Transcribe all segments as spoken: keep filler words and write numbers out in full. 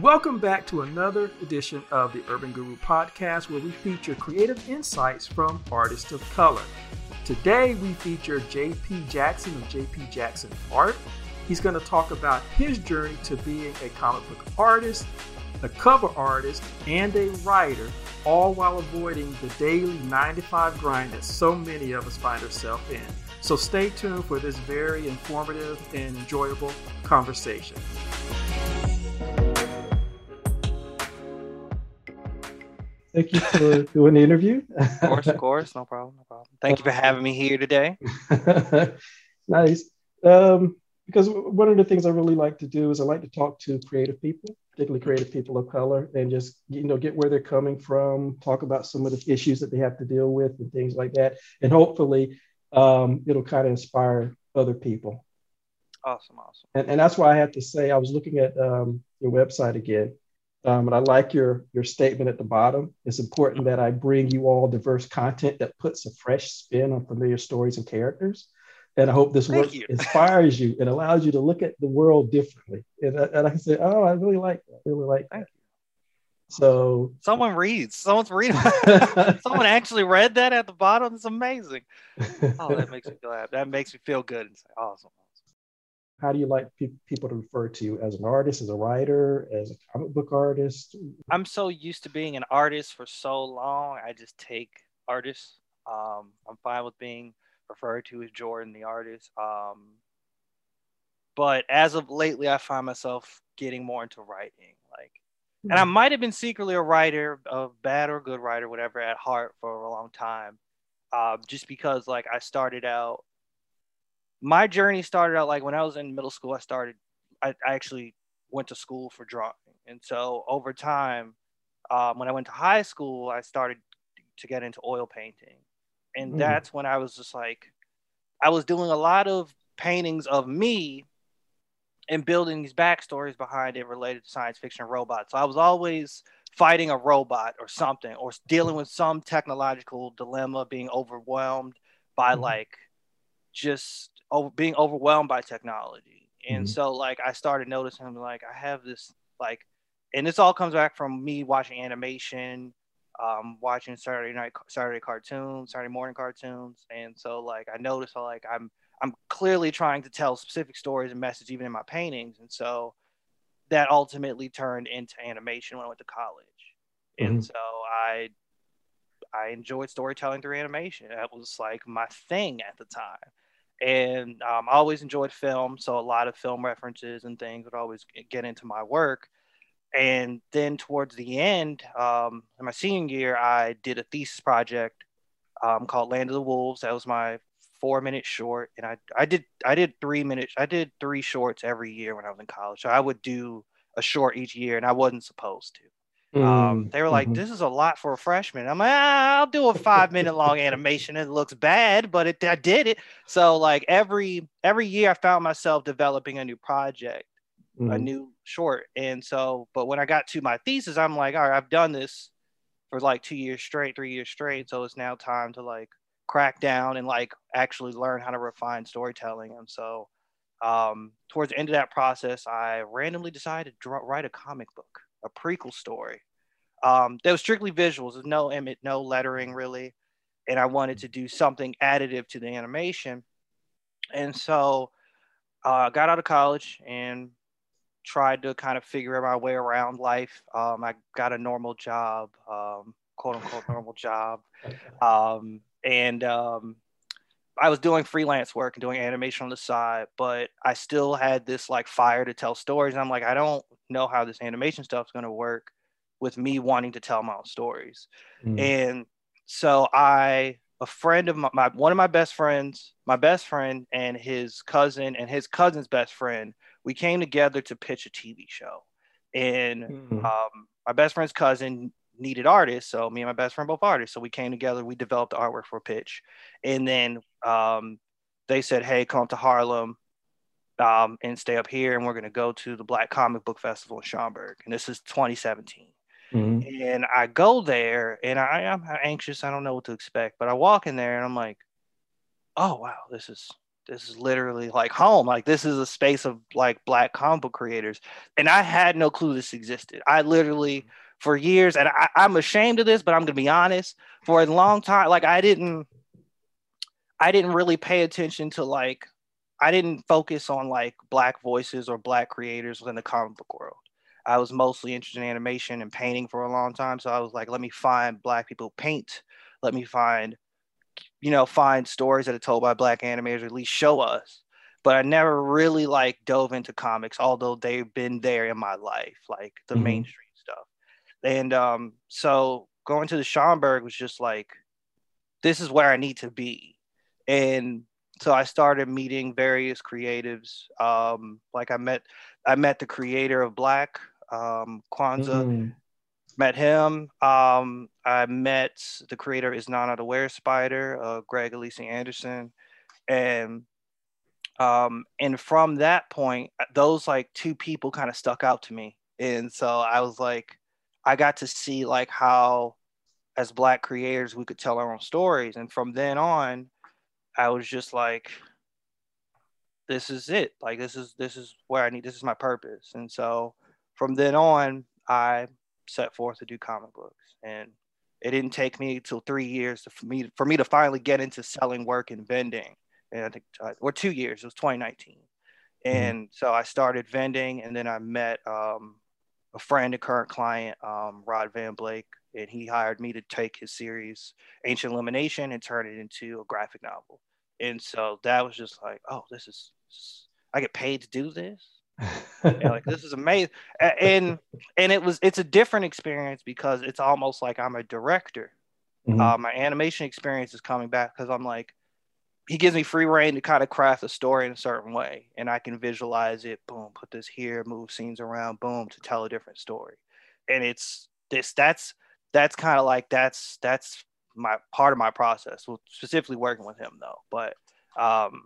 Welcome back to another edition of the Urban Guru Podcast, where we feature creative insights from artists of color. Today, we feature J P Jackson of J P Jackson Art. He's going to talk about his journey to being a comic book artist, a cover artist, and a writer, all while avoiding the daily nine to five grind that so many of us find ourselves in. So stay tuned for this very informative and enjoyable conversation. Thank you for doing the interview. Of course, of course. No problem. No problem. Thank you for having me here today. Nice. Um, because one of the things I really like to do is I like to talk to creative people, particularly creative people of color, and just, you know, get where they're coming from, talk about some of the issues that they have to deal with and things like that. And hopefully um, it'll kind of inspire other people. Awesome. Awesome. And, and that's why I have to say, I was looking at um, your website again. Um, and I like your, your statement at the bottom. It's important that I bring you all diverse content that puts a fresh spin on familiar stories and characters. And I hope this Thank work you. inspires you and allows you to look at the world differently. And I, and I said, oh, I really like that. I really like that. So someone reads. Someone's reading. Someone actually read that at the bottom. It's amazing. Oh, that makes me glad. That makes me feel good. It's like, awesome. How do you like pe- people to refer to you, as an artist, as a writer, as a comic book artist? I'm so used to being an artist for so long. I just take artists. Um, I'm fine with being referred to as Jordan, the artist. Um, but as of lately, I find myself getting more into writing. Like, mm-hmm. And I might have been secretly a writer, a bad or good writer, whatever, at heart for a long time. Uh, just because like I started out, my journey started out like when I was in middle school, I started, I, I actually went to school for drawing. And so over time, um, when I went to high school, I started to get into oil painting. And mm. that's when I was just like, I was doing a lot of paintings of me and building these backstories behind it related to science fiction robots. So I was always fighting a robot or something, or dealing with some technological dilemma, being overwhelmed by mm. like, just over, being overwhelmed by technology. And mm-hmm. so like I started noticing like I have this like, and this all comes back from me watching animation, um, watching Saturday night, Saturday cartoons, Saturday morning cartoons. And so like I noticed like I'm I'm clearly trying to tell specific stories and message even in my paintings. And so that ultimately turned into animation when I went to college. Mm-hmm. And so I I enjoyed storytelling through animation. That was like my thing at the time. And um, I always enjoyed film. So a lot of film references and things would always get into my work. And then towards the end, um, in my senior year, I did a thesis project um, called Land of the Wolves. That was my four minute short. And I, I did, I did three minutes. I did three shorts every year when I was in college. So I would do a short each year, and I wasn't supposed to. Um, they were like, mm-hmm. this is a lot for a freshman. I'm like, ah, I'll do a five minute long animation. It looks bad, but it, I did it. So like every, every year I found myself developing a new project, mm-hmm. a new short. And so, but when I got to my thesis, I'm like, all right, I've done this for like two years straight, three years straight. So it's now time to like crack down and like actually learn how to refine storytelling. And so, um, towards the end of that process, I randomly decided to draw, write a comic book. A prequel story um that was strictly visuals. There's no image, no lettering really, and I wanted to do something additive to the animation. And so I uh, got out of college and tried to kind of figure my way around life. um I got a normal job, um quote unquote normal job, um and um I was doing freelance work and doing animation on the side, but I still had this like fire to tell stories. And I'm like, I don't know how this animation stuff is going to work with me wanting to tell my own stories. Mm. And so I, a friend of my, my, one of my best friends, my best friend and his cousin and his cousin's best friend, we came together to pitch a T V show. And mm. um, my best friend's cousin needed artists. So me and my best friend, both artists. So we came together, we developed the artwork for a pitch. And then um, they said, hey, come up to Harlem um, and stay up here. And we're going to go to the Black Comic Book Festival in Schomburg. And this is twenty seventeen. Mm-hmm. And I go there and I am anxious. I don't know what to expect, but I walk in there and I'm like, oh, wow, this is, this is literally like home. Like, this is a space of like Black comic book creators. And I had no clue this existed. I literally for years, and I, I'm ashamed of this, but I'm going to be honest, for a long time, like I didn't, I didn't really pay attention to like, I didn't focus on like Black voices or Black creators within the comic book world. I was mostly interested in animation and painting for a long time. So I was like, let me find Black people who paint. Let me find, you know, find stories that are told by Black animators, or at least show us. But I never really like dove into comics, although they've been there in my life, like the mm-hmm. mainstream stuff. And um, so going to the Schomburg was just like, this is where I need to be. And so I started meeting various creatives. Um, like I met, I met the creator of Black, um, Kwanzaa, mm. met him. Um, I met the creator of Is Nana the Werespider, uh, Greg Elise Anderson. And, um, and from that point, those like two people kind of stuck out to me. And so I was like, I got to see like how as Black creators, we could tell our own stories. And from then on, I was just like, this is it. Like, this is, this is where I need, this is my purpose. And so from then on, I set forth to do comic books, and it didn't take me till three years to, for me, for me to finally get into selling work and vending. And I think, uh, or two years, it was twenty nineteen. Mm-hmm. And so I started vending, and then I met um, a friend, a current client, um, Rod Van Blake, and he hired me to take his series, Ancient Elimination, and turn it into a graphic novel. And so that was just like, oh, this is, I get paid to do this. And like, this is amazing. And, and it was, it's a different experience because it's almost like I'm a director. Mm-hmm. Uh, my animation experience is coming back because I'm like, he gives me free reign to kind of craft a story in a certain way. And I can visualize it, boom, put this here, move scenes around, boom, to tell a different story. And it's this, that's, that's kind of like, that's, that's, my part of my process, well, specifically working with him though. But um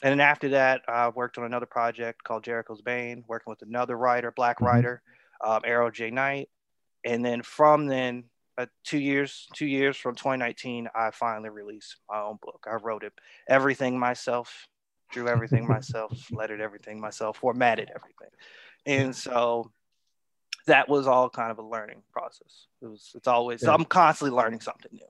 and then after that, I worked on another project called Jericho's Bane, working with another writer, Black writer, um, Arrow J. Knight. And then from then, uh, two years, two years from twenty nineteen, I finally released my own book. I wrote it, everything myself, drew everything myself, lettered everything myself, formatted everything, and so. That was all kind of a learning process. It was, it's always, yeah. So I'm constantly learning something new.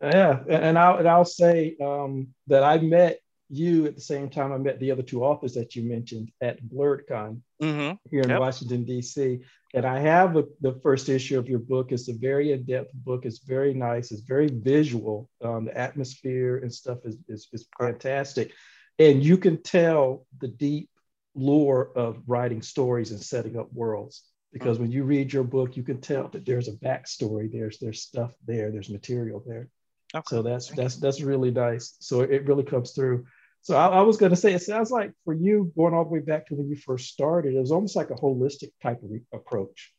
Yeah, and I'll, and I'll say um, that I met you at the same time I met the other two authors that you mentioned at BlurredCon mm-hmm. here in yep. Washington, D C. And I have a, the first issue of your book. It's a very in-depth book. It's very nice. It's very visual. Um, the atmosphere and stuff is, is, is fantastic. And you can tell the deep lore of writing stories and setting up worlds. Because when you read your book, you can tell that there's a backstory, there's there's stuff there, there's material there. Okay. So that's that's that's really nice. So it really comes through. So I, I was going to say, it sounds like for you, going all the way back to when you first started, it was almost like a holistic type of re- approach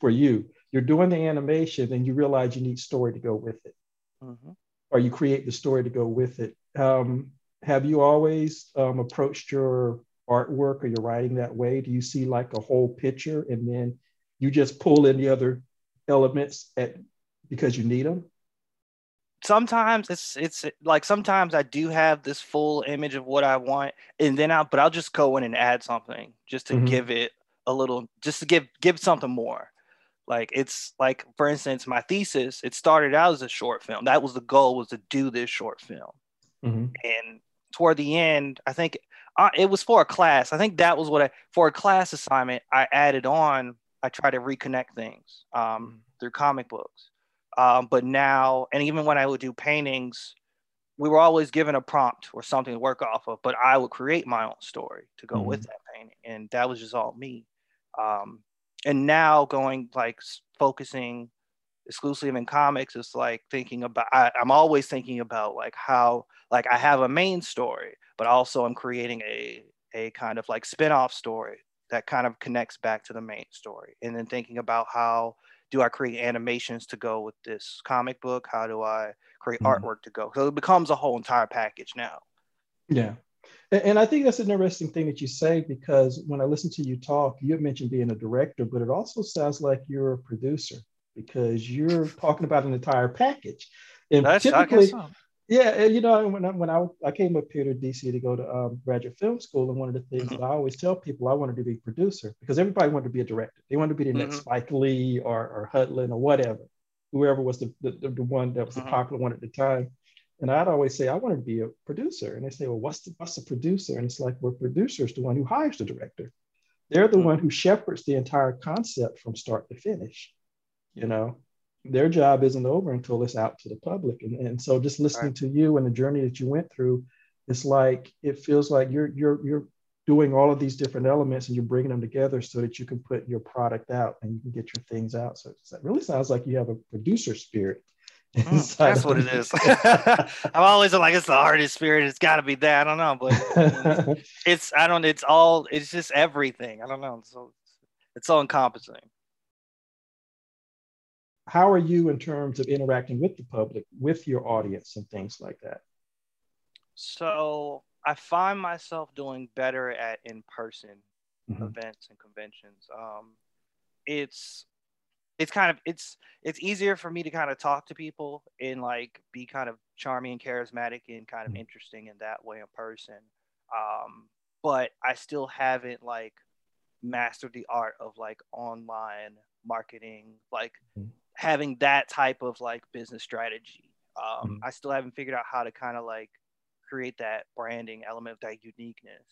for you. You're doing the animation and you realize you need story to go with it, mm-hmm. or you create the story to go with it. Um, have you always um, approached your artwork or your writing that way? Do you see like a whole picture and then you just pull in the other elements at because you need them? Sometimes it's it's like sometimes I do have this full image of what I want, and then I'll but I'll just go in and add something just to mm-hmm. give it a little, just to give give something more. Like it's like, for instance, my thesis, it started out as a short film. That was the goal, was to do this short film. Mm-hmm. And toward the end, I think Uh, it was for a class. I think that was what I, for a class assignment, I added on, I try to reconnect things um, mm-hmm. through comic books. Um, but now, and even when I would do paintings, we were always given a prompt or something to work off of, but I would create my own story to go mm-hmm. with that painting. And that was just all me. Um, and now going like focusing exclusively in comics, it's like thinking about, I, I'm always thinking about like how, like I have a main story, but also I'm creating a, a kind of like spin-off story that kind of connects back to the main story. And then thinking about how do I create animations to go with this comic book? How do I create mm-hmm. artwork to go? So it becomes a whole entire package now. Yeah. And, and I think that's an interesting thing that you say, because when I listen to you talk, you mentioned being a director, but it also sounds like you're a producer because you're talking about an entire package. And that's, typically, Yeah, you know, when I, when I, I came up here to D C to go to um, graduate film school, and one of the things mm-hmm. that I always tell people, I wanted to be a producer because everybody wanted to be a director. They wanted to be the mm-hmm. next Spike Lee or, or Hudlin or whatever, whoever was the, the, the one that was mm-hmm. the popular one at the time. And I'd always say, I wanted to be a producer. And they say, well, what's the, what's the producer? And it's like, well, producer is the one who hires the director. They're the mm-hmm. one who shepherds the entire concept from start to finish, you know? Their job isn't over until it's out to the public. And, and so just listening right. to you and the journey that you went through, it's like, it feels like you're, you're, you're doing all of these different elements and you're bringing them together so that you can put your product out and you can get your things out. So it really sounds like you have a producer spirit. Mm, that's what it is. I'm always like, it's the artist spirit. It's gotta be that. I don't know, but it's, I don't, it's all, it's just everything. I don't know. So it's all encompassing. How are you in terms of interacting with the public, with your audience and things like that? So I find myself doing better at in-person mm-hmm. events and conventions. Um, it's it's kind of, it's it's easier for me to kind of talk to people and like be kind of charming and charismatic and kind of mm-hmm. interesting in that way in person. Um, but I still haven't like mastered the art of like online marketing, like mm-hmm. having that type of like business strategy. Um, mm-hmm. I still haven't figured out how to kind of like create that branding element of that uniqueness.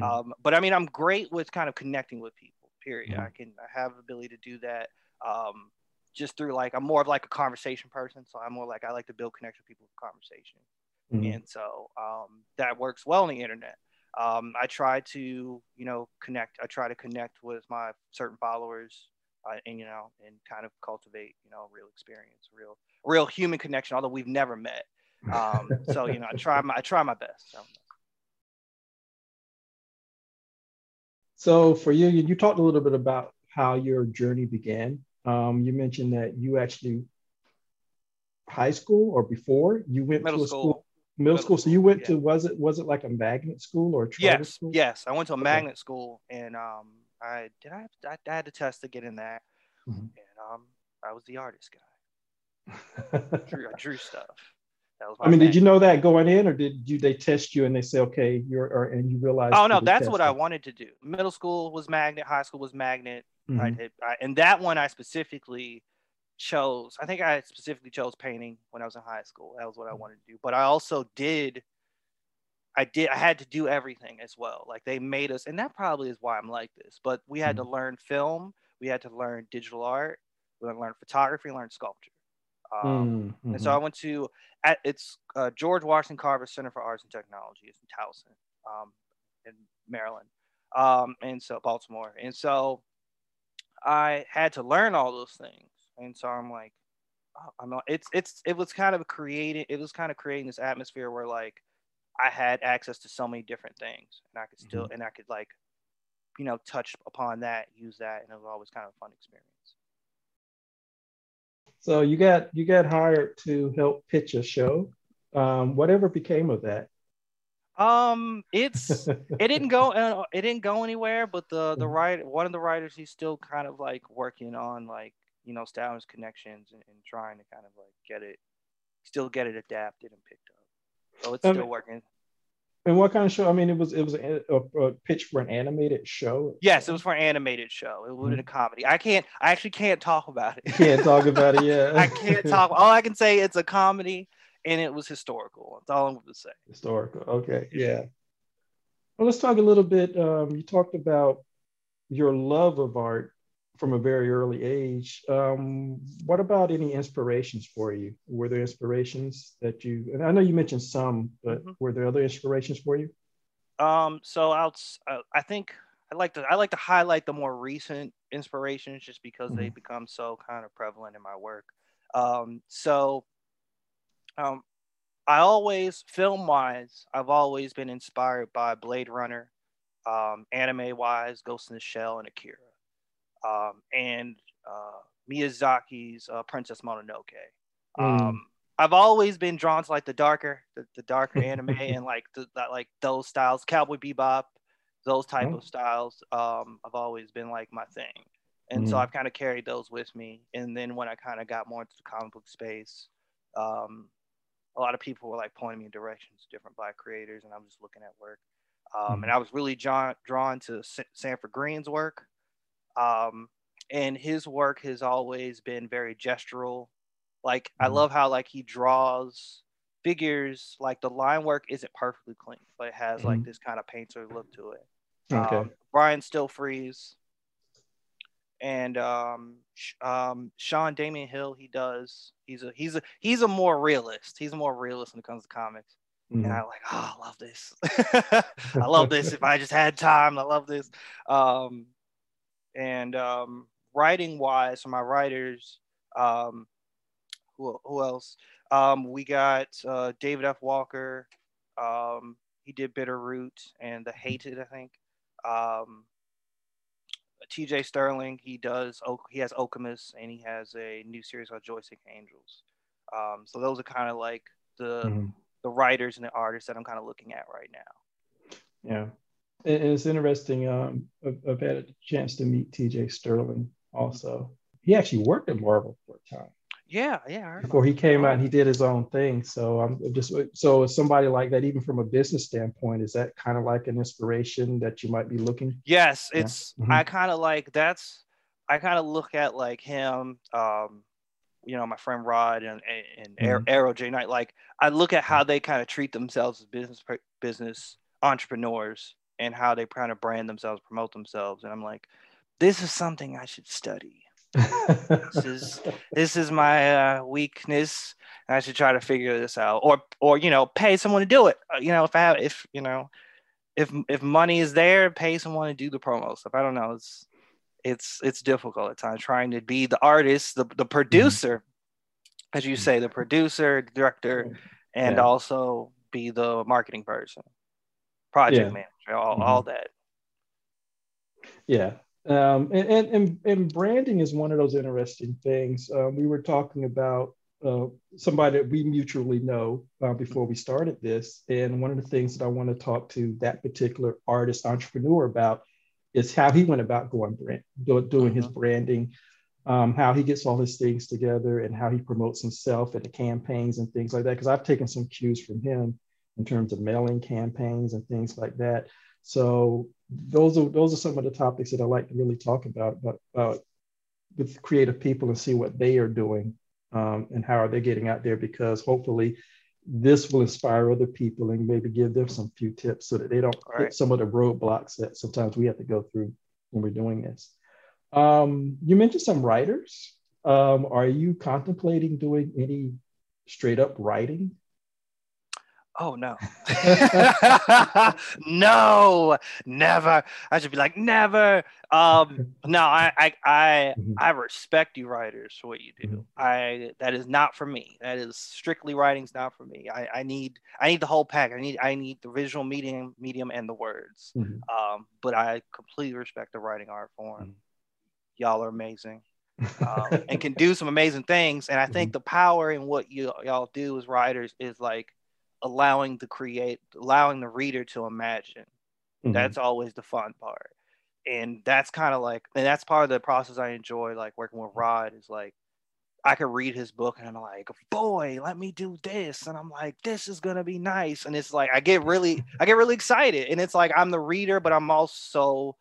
Mm-hmm. Um, but I mean, I'm great with kind of connecting with people, period. Mm-hmm. I can I have the ability to do that um, just through like, I'm more of like a conversation person. So I'm more like, I like to build connection with people with conversation. Mm-hmm. And so um, that works well on the internet. Um, I try to, you know, connect, I try to connect with my certain followers Uh, and, you know, and kind of cultivate, you know, real experience, real, real human connection, although we've never met. Um, so, you know, I try my, I try my best. So for you, you talked a little bit about how your journey began. Um, you mentioned that you actually, high school or before, you went middle to a school, school middle, middle school. So you went yeah. to, was it, was it like a magnet school or a charter yes, school? Yes. I went to a magnet okay. school and, um, I did. I, I, I had to test to get in that, mm-hmm. and um, I was the artist guy. I, drew, I drew stuff. That was. My I mean, thing. Did you know that going in, or did you? They test you and they say, "Okay, you're," or, and you realize. Oh no, that's what I wanted to do. Middle school was magnet. High school was magnet. Mm-hmm. I did, I, and that one I specifically chose. I think I specifically chose painting when I was in high school. That was what I wanted to do. But I also did. I did, I had to do everything as well. Like they made us, and that probably is why I'm like this, but we had mm-hmm. to learn film. We had to learn digital art. We had to learn photography, learn sculpture. Um, mm-hmm. And so I went to, at, it's uh, George Washington Carver Center for Arts and Technology. It's in Towson, um, in Maryland. Um, and so Baltimore. And so I had to learn all those things. And so I'm like, oh, I'm not, it's, it's, it was kind of creating, it was kind of creating this atmosphere where like, I had access to so many different things and I could still, mm-hmm. and I could like, you know, touch upon that, use that. And it was always kind of a fun experience. So you got, you got hired to help pitch a show. Um, whatever became of that? Um, it's, it didn't go, it didn't go anywhere, but the, the writer, one of the writers, he's still kind of like working on like, you know, Stalin's connections and, and trying to kind of like get it, still get it adapted and picked up. So it's I mean, still working. And what kind of show? I mean, it was it was a, a pitch for an animated show. Yes, it was for an animated show. It was mm-hmm. a comedy. I can't. I actually can't talk about it. Can't talk about it. Yeah. I can't talk. All I can say it's a comedy, and it was historical. That's all I'm going to say. Historical. Okay. Yeah. Well, let's talk a little bit. Um, you talked about your love of art from a very early age. Um, what about any inspirations for you? Were there inspirations that you, and I know you mentioned some, but mm-hmm. were there other inspirations for you? Um, so I'll, I think I like to, I like to highlight the more recent inspirations just because mm-hmm. they become so kind of prevalent in my work. Um, so um, I always, film wise, I've always been inspired by Blade Runner, um, anime wise, Ghost in the Shell and Akira. Um, and uh, Miyazaki's uh, Princess Mononoke. Um, mm. I've always been drawn to like the darker, the, the darker anime and like the, the, like those styles, Cowboy Bebop, those type mm. of styles. Um, I've always been like my thing, and mm. so I've kind of carried those with me. And then when I kind of got more into the comic book space, um, a lot of people were like pointing me in directions, different Black creators, and I'm just looking at work. Um, and I was really drawn drawn to Sanford Green's work. Um, and his work has always been very gestural. Like, I love how, like, he draws figures, like, the line work isn't perfectly clean, but it has, mm-hmm. like, this kind of painter look to it. Okay. Um, Brian Stillfries and um, um, Sean Damian Hill, he does, he's a, he's a, he's a more realist. He's a more realist when it comes to comics. Mm-hmm. And I like, oh, I love this. I love this. If I just had time, I love this. Um, and um, writing-wise, for my writers, um, who, who else? Um, we got uh, David F. Walker. Um, he did Bitter Root and The Hated, I think. Um, T J Sterling, he does. He has Okemos, and he has a new series called Joystick Angels. Um, so those are kind of like the... Mm-hmm. the writers and the artists that I'm kind of looking at right now. Yeah, and it's interesting. Um, I've, I've had a chance to meet T J Sterling also. He actually worked at Marvel for a time. Yeah, yeah. I heard Before he came out, he did his own thing. So I'm just so somebody like that, even from a business standpoint, is that kind of like an inspiration that you might be looking? Yes, it's. Yeah. Mm-hmm. I kind of like that's. I kind of look at like him. Um, you know, my friend Rod and, and mm-hmm. Arrow J. Knight, like I look at how they kind of treat themselves as business business entrepreneurs and how they kind of brand themselves, promote themselves. And I'm like, this is something I should study. this is this is my uh, weakness. And I should try to figure this out or, or, you know, pay someone to do it. You know, if I have, if, you know, if, if money is there, pay someone to do the promo stuff. I don't know. It's, It's it's difficult at times trying to be the artist, the, the producer, mm-hmm. as you say, the producer, the director, and yeah. also be the marketing person, project yeah. manager, all, mm-hmm. all that. Yeah, um, and, and and branding is one of those interesting things. Uh, we were talking about uh, somebody that we mutually know uh, before we started this, and one of the things that I want to talk to that particular artist entrepreneur about is how he went about going brand, do, doing uh-huh. his branding, um, how he gets all his things together, and how he promotes himself and the campaigns and things like that. Because I've taken some cues from him in terms of mailing campaigns and things like that. So those are those are some of the topics that I like to really talk about about, about with creative people and see what they are doing um, and how are they getting out there. Because hopefully this will inspire other people and maybe give them some few tips so that they don't All right. hit some of the roadblocks that sometimes we have to go through when we're doing this. Um, you mentioned some writers. Um, are you contemplating doing any straight up writing? Oh, no. no, never. I should be like, never. Um, no, I I, I, mm-hmm. I respect you writers for what you do. Mm-hmm. I that is not for me. That is strictly writing's not for me. I, I need I need the whole pack. I need I need the visual medium medium and the words. Mm-hmm. Um, but I completely respect the writing art form. Mm-hmm. Y'all are amazing. Um, and can do some amazing things. And I think mm-hmm. the power in what you y'all do as writers is like allowing the create allowing the reader to imagine. Mm-hmm. That's always the fun part, and that's kind of like and that's part of the process I enjoy, like working with Rod, is like I could read his book and I'm like, boy, let me do this, and I'm like, this is gonna be nice, and it's like I get really I get really excited, and it's like I'm the reader, but I'm also,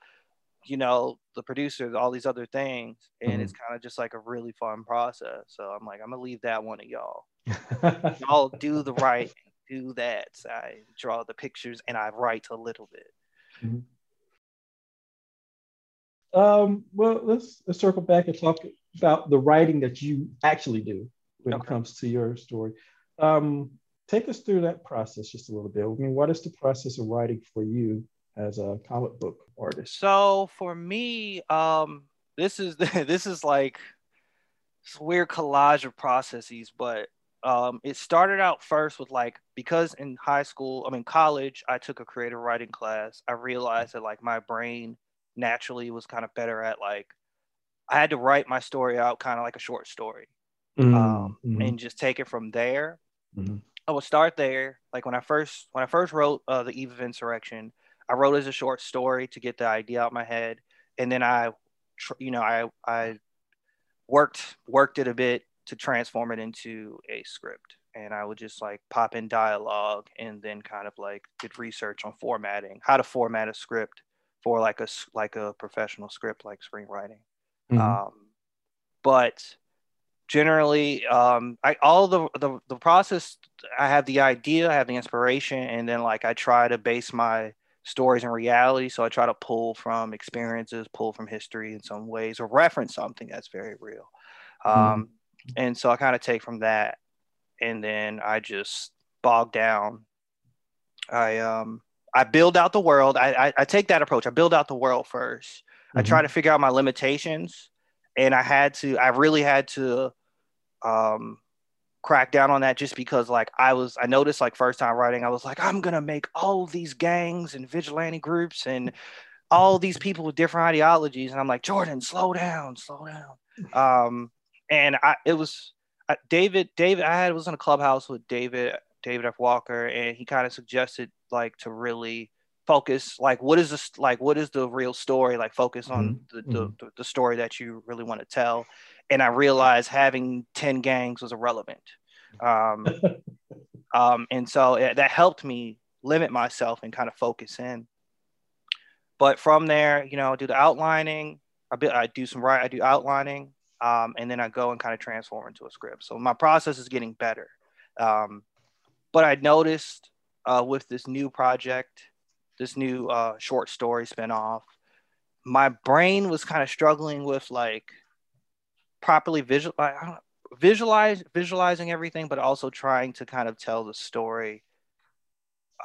you know, the producer, all these other things, and mm-hmm. it's kind of just like a really fun process. So I'm like, I'm gonna leave that one to y'all. Y'all do the right do that. I draw the pictures and I write a little bit. Mm-hmm. um, well, let's, let's circle back and talk about the writing that you actually do when okay. it comes to your story. Um, take us through that process just a little bit. I mean, what is the process of writing for you as a comic book artist? So for me, um, this is this is like this weird collage of processes, but Um, it started out first with like, because in high school, I mean, college, I took a creative writing class. I realized that like my brain naturally was kind of better at like, I had to write my story out kind of like a short story mm-hmm. um, mm-hmm. and just take it from there. Mm-hmm. I would start there. Like when I first, when I first wrote uh, The Eve of Insurrection, I wrote it as a short story to get the idea out of my head. And then I, tr- you know, I, I worked, worked it a bit to transform it into a script. and I would just like pop in dialogue and then kind of like did research on formatting, how to format a script for like a, like a professional script, like screenwriting. Mm-hmm. Um, but generally, um, I, all the, the, the process, I have the idea, I have the inspiration, and then like I try to base my stories in reality. So I try to pull from experiences, pull from history in some ways, or reference something that's very real. Um, mm-hmm. And so I kind of take from that, and then I just bog down. I um I build out the world. I I, I take that approach. I build out the world first. Mm-hmm. I try to figure out my limitations, and I had to. I really had to um crack down on that, just because like I was. I noticed like first time writing, I was like, I'm gonna make all these gangs and vigilante groups and all these people with different ideologies, and I'm like, Jordan, slow down, slow down. Um. And I, it was uh, David, David, I had was in a clubhouse with David, David F. Walker, and he kind of suggested like to really focus, like, what is this, like, what is the real story? Like focus on mm-hmm. the, the, the story that you really want to tell. And I realized having ten gangs was irrelevant. Um, um, and so it, that helped me limit myself and kind of focus in. But from there, you know, I do the outlining, I, be, I do some, I do outlining. Um, and then I go and kind of transform into a script. So my process is getting better. Um, but I noticed uh, with this new project, this new uh, short story spinoff, my brain was kind of struggling with like properly visual, I don't know, visualize, visualizing everything, but also trying to kind of tell the story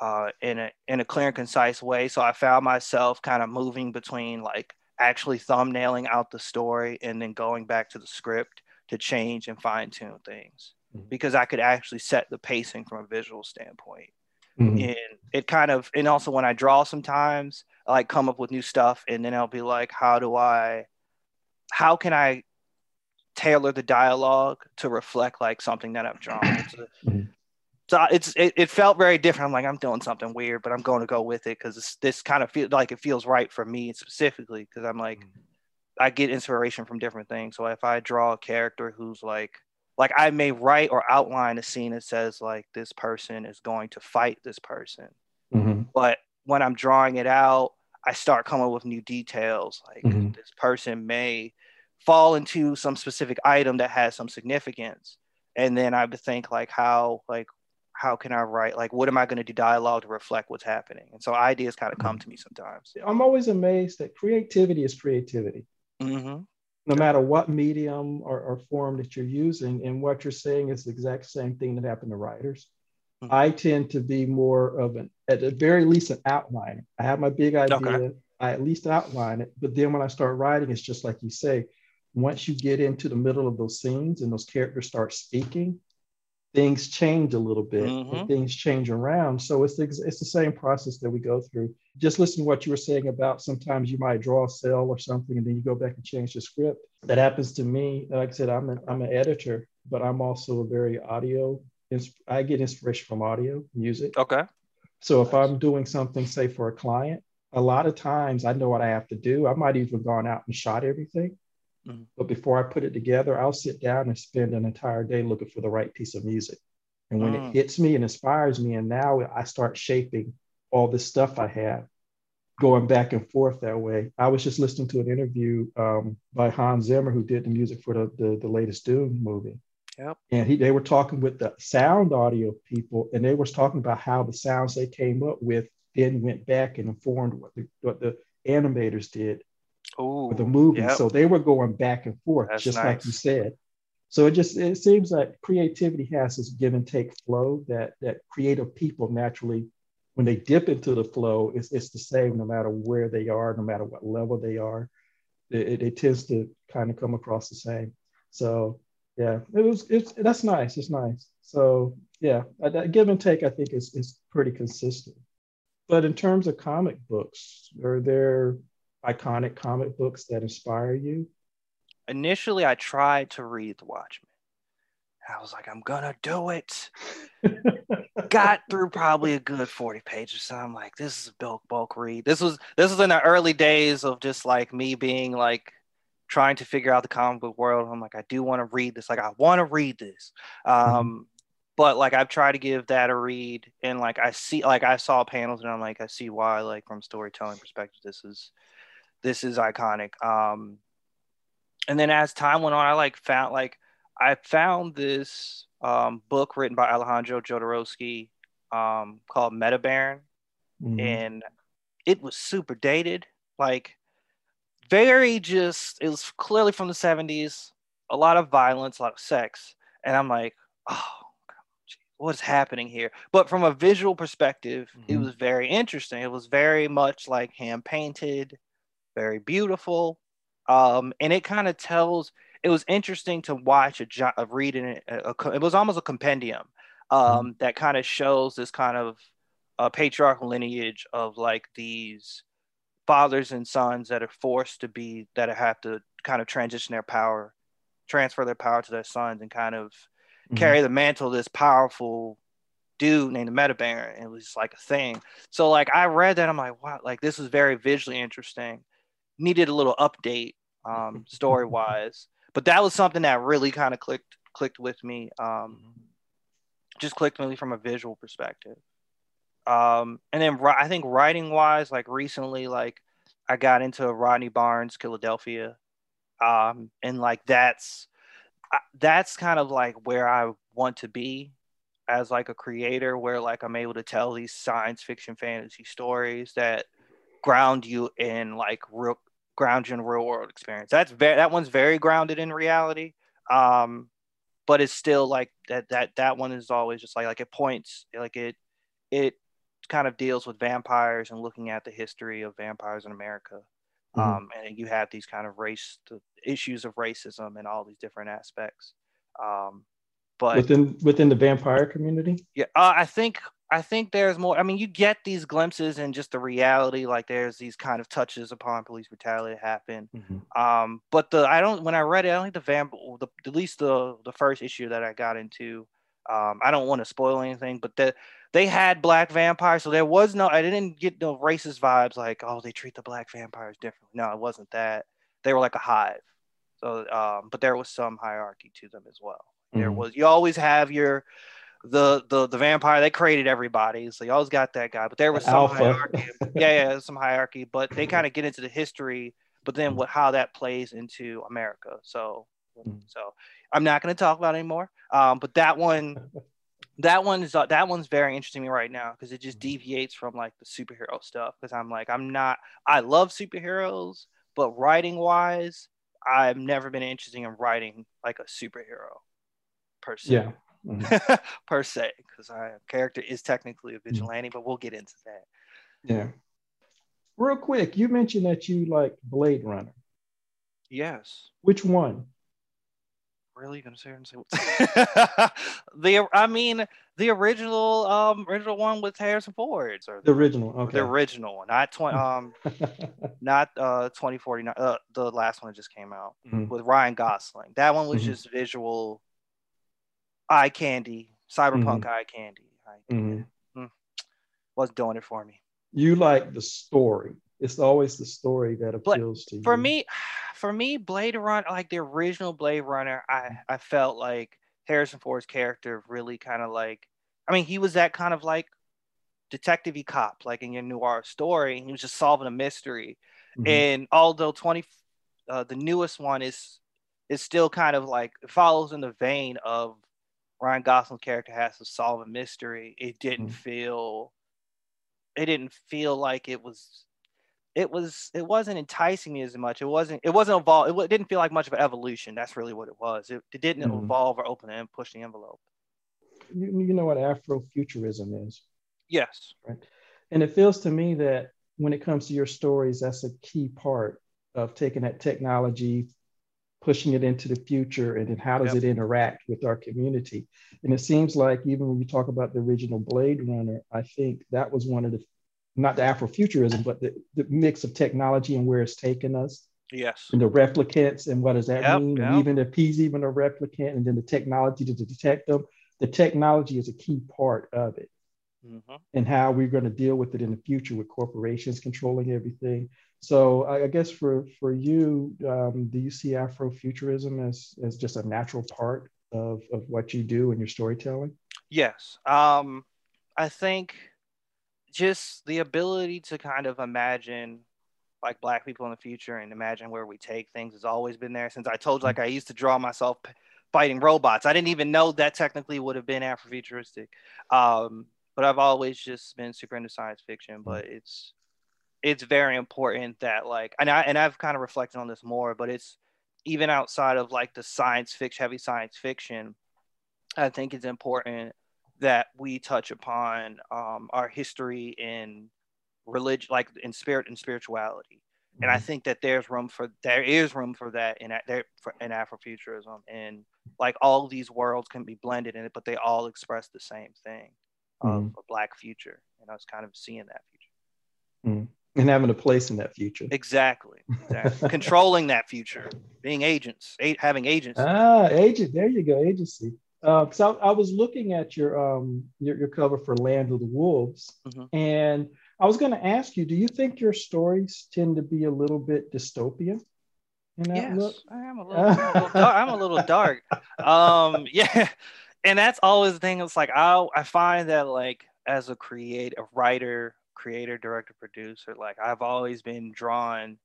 uh, in a, in a clear and concise way. So I found myself kind of moving between like actually thumbnailing out the story and then going back to the script to change and fine tune things, mm-hmm. because I could actually set the pacing from a visual standpoint. Mm-hmm. And it kind of, and also when I draw sometimes, I like come up with new stuff, and then I'll be like, how do I, how can I tailor the dialogue to reflect like something that I've drawn? Mm-hmm. So it's, it, it felt very different. I'm like, I'm doing something weird, but I'm going to go with it because this kind of feels like it feels right for me specifically, because I'm like, mm-hmm. I get inspiration from different things. So if I draw a character who's like, like I may write or outline a scene that says like, this person is going to fight this person. Mm-hmm. But when I'm drawing it out, I start coming up with new details. Like mm-hmm. this person may fall into some specific item that has some significance. And then I would think like how, like, how can I write? Like, what am I going to do dialogue to reflect what's happening? And so ideas kind of come to me sometimes. I'm always amazed that creativity is creativity. Mm-hmm. No matter what medium or, or form that you're using, and what you're saying is the exact same thing that happened to writers. Mm-hmm. I tend to be more of an, at the very least, an outliner. I have my big idea. Okay. I at least outline it. But then when I start writing, it's just like you say, once you get into the middle of those scenes and those characters start speaking, things change a little bit, mm-hmm. and things change around. So it's the, it's the same process that we go through. Just listen to what you were saying about sometimes you might draw a cell or something, and then you go back and change the script. That happens to me. Like I said, I'm an, I'm an editor, but I'm also a very audio. I get inspiration from audio, music. Okay. So if I'm doing something, say, for a client, a lot of times I know what I have to do. I might even gone out and shot everything. Mm-hmm. But before I put it together, I'll sit down and spend an entire day looking for the right piece of music. And when mm. it hits me and inspires me, and now I start shaping all the stuff I have, going back and forth that way. I was just listening to an interview um, by Hans Zimmer, who did the music for the, the, the latest Dune movie. Yep. And he, they were talking with the sound audio people, and they were talking about how the sounds they came up with then went back and informed what the, what the animators did. Oh, the movie. Yep. So they were going back and forth. That's just nice. Like you said. So it just, it seems like creativity has this give and take flow that that creative people naturally, when they dip into the flow, it's, it's the same no matter where they are, no matter what level they are. It, it, it tends to kind of come across the same. So yeah, it was it's that's nice. It's nice. So yeah, that give and take, I think, is is pretty consistent. But in terms of comic books, are there iconic comic books that inspire you? Initially, I tried to read The Watchmen. I was like, I'm gonna do it. Got through probably a good forty pages. So I'm like, this is a bulk bulk read. This was this was in the early days of just like me being like trying to figure out the comic book world. I'm like, I do want to read this. Like, I want to read this. Um, But like I've tried to give that a read, and like I see, like I saw panels, and I'm like, I see why, like from storytelling perspective, this is this is iconic. Um, and then as time went on, I like found like I found this um, book written by Alejandro Jodorowsky um, called Meta Baron, mm-hmm. and it was super dated, like very just it was clearly from the seventies. A lot of violence, a lot of sex, and I'm like, oh, what's happening here? But from a visual perspective, mm-hmm. it was very interesting. It was very much like hand painted, very beautiful, um, and it kind of tells. It was interesting to watch a, a read in a, a, it was almost a compendium um, mm-hmm. that kind of shows this kind of uh, patriarchal lineage of like these fathers and sons that are forced to be that have to kind of transition their power, transfer their power to their sons, and kind of carry the mantle of this powerful dude named the Meta Baron. And it was like a thing. So like I read that, I'm like, wow, like this was very visually interesting. Needed a little update um, story wise, but that was something that really kind of clicked clicked with me. Um, just clicked with me from a visual perspective. Um, and then I think writing wise, like recently, like I got into Rodney Barnes' Philadelphia, um, and like that's. I, that's kind of like where I want to be as like a creator, where like I'm able to tell these science fiction fantasy stories that ground you in like real ground you in real world experience. That's very, that one's very grounded in reality. Um, but it's still like that, that, that one is always just like, like it points, like it, it kind of deals with vampires and looking at the history of vampires in America. Um, and you have these kind of race the issues of racism and all these different aspects. Um, but within within the vampire community, yeah, uh, I think I think there's more. I mean, you get these glimpses and just the reality. Like there's these kind of touches upon police brutality that happen. Mm-hmm. Um, but the I don't when I read it, I don't think the vamp the at least the the first issue that I got into. Um, I don't want to spoil anything, but the, they had black vampires. So there was no, I didn't get no racist vibes like, oh, they treat the black vampires differently. No, it wasn't that. They were like a hive. So, um, but there was some hierarchy to them as well. Mm-hmm. There was, you always have your, the, the, the vampire, they created everybody. So you always got that guy, but there was some Alpha. hierarchy. yeah, yeah, some hierarchy, but they kind of get into the history, but then what, how that plays into America. So, so I'm not going to talk about it anymore. Um, but that one, that one is uh, that one's very interesting to me right now because it just deviates from like the superhero stuff. Because I'm like, I'm not. I love superheroes, but writing wise, I've never been interested in writing like a superhero per se. Yeah, mm-hmm. per se, because our character is technically a vigilante, mm-hmm. but we'll get into that. Yeah. Real quick, you mentioned that you like Blade Runner. Yes. Which one? Really gonna say the I mean the original um original one with Harrison Ford or the, the original okay the original one not twenty um not uh twenty forty-nine uh, the last one that just came out mm-hmm. with Ryan Gosling. That one was mm-hmm. just visual eye candy, cyberpunk mm-hmm. eye candy. I mm-hmm. mm-hmm. wasn't doing it for me. You like the story. It's always the story that appeals but to you. For me, for me, Blade Runner, like the original Blade Runner, I, I felt like Harrison Ford's character really kind of like, I mean, he was that kind of like detective-y cop, like in your noir story. He was just solving a mystery. Mm-hmm. And although twenty, uh, the newest one is is still kind of like, it follows in the vein of Ryan Gosling's character has to solve a mystery. It didn't mm-hmm. feel, it didn't feel like it was, It was. It wasn't enticing me as much. It wasn't. It wasn't evolve. It, w- it didn't feel like much of an evolution. That's really what it was. It, it didn't mm-hmm. evolve or open and push the envelope. You, you know what Afrofuturism is? Yes. Right. And it feels to me that when it comes to your stories, that's a key part of taking that technology, pushing it into the future, and then how does yep. it interact with our community? And it seems like even when you talk about the original Blade Runner, I think that was one of the not the Afrofuturism, but the, the mix of technology and where it's taken us. Yes. And the replicants and what does that yep, mean? Yep. And even appease even a replicant and then the technology to detect them. The technology is a key part of it mm-hmm. and how we're going to deal with it in the future with corporations controlling everything. So I, I guess for, for you, um, do you see Afrofuturism as, as just a natural part of, of what you do in your storytelling? Yes. Um, I think just the ability to kind of imagine like Black people in the future and imagine where we take things has always been there since I told you, like I used to draw myself fighting robots. I didn't even know that technically would have been Afrofuturistic. Um, but I've always just been super into science fiction, but it's, it's very important that like, and I, and I've kind of reflected on this more, but it's even outside of like the science fiction, heavy science fiction, I think it's important that we touch upon um, our history in religion, like in spirit and spirituality. And I think that there's room for, there is room for that in, there, for, in Afrofuturism, and like all these worlds can be blended in it, but they all express the same thing, um, mm. a Black future. And I was kind of seeing that future. Mm. And having a place in that future. Exactly. exactly. Controlling that future, being agents, a- having agents. Ah, agent. There you go, agency. Uh, so I, I was looking at your, um, your your cover for Land of the Wolves, mm-hmm. and I was going to ask you, do you think your stories tend to be a little bit dystopian? In that yes, look? I am a little, I'm a little dark. I'm a little dark. Um, yeah, and that's always the thing. It's like I I find that like as a create a writer, creator, director, producer, like I've always been drawn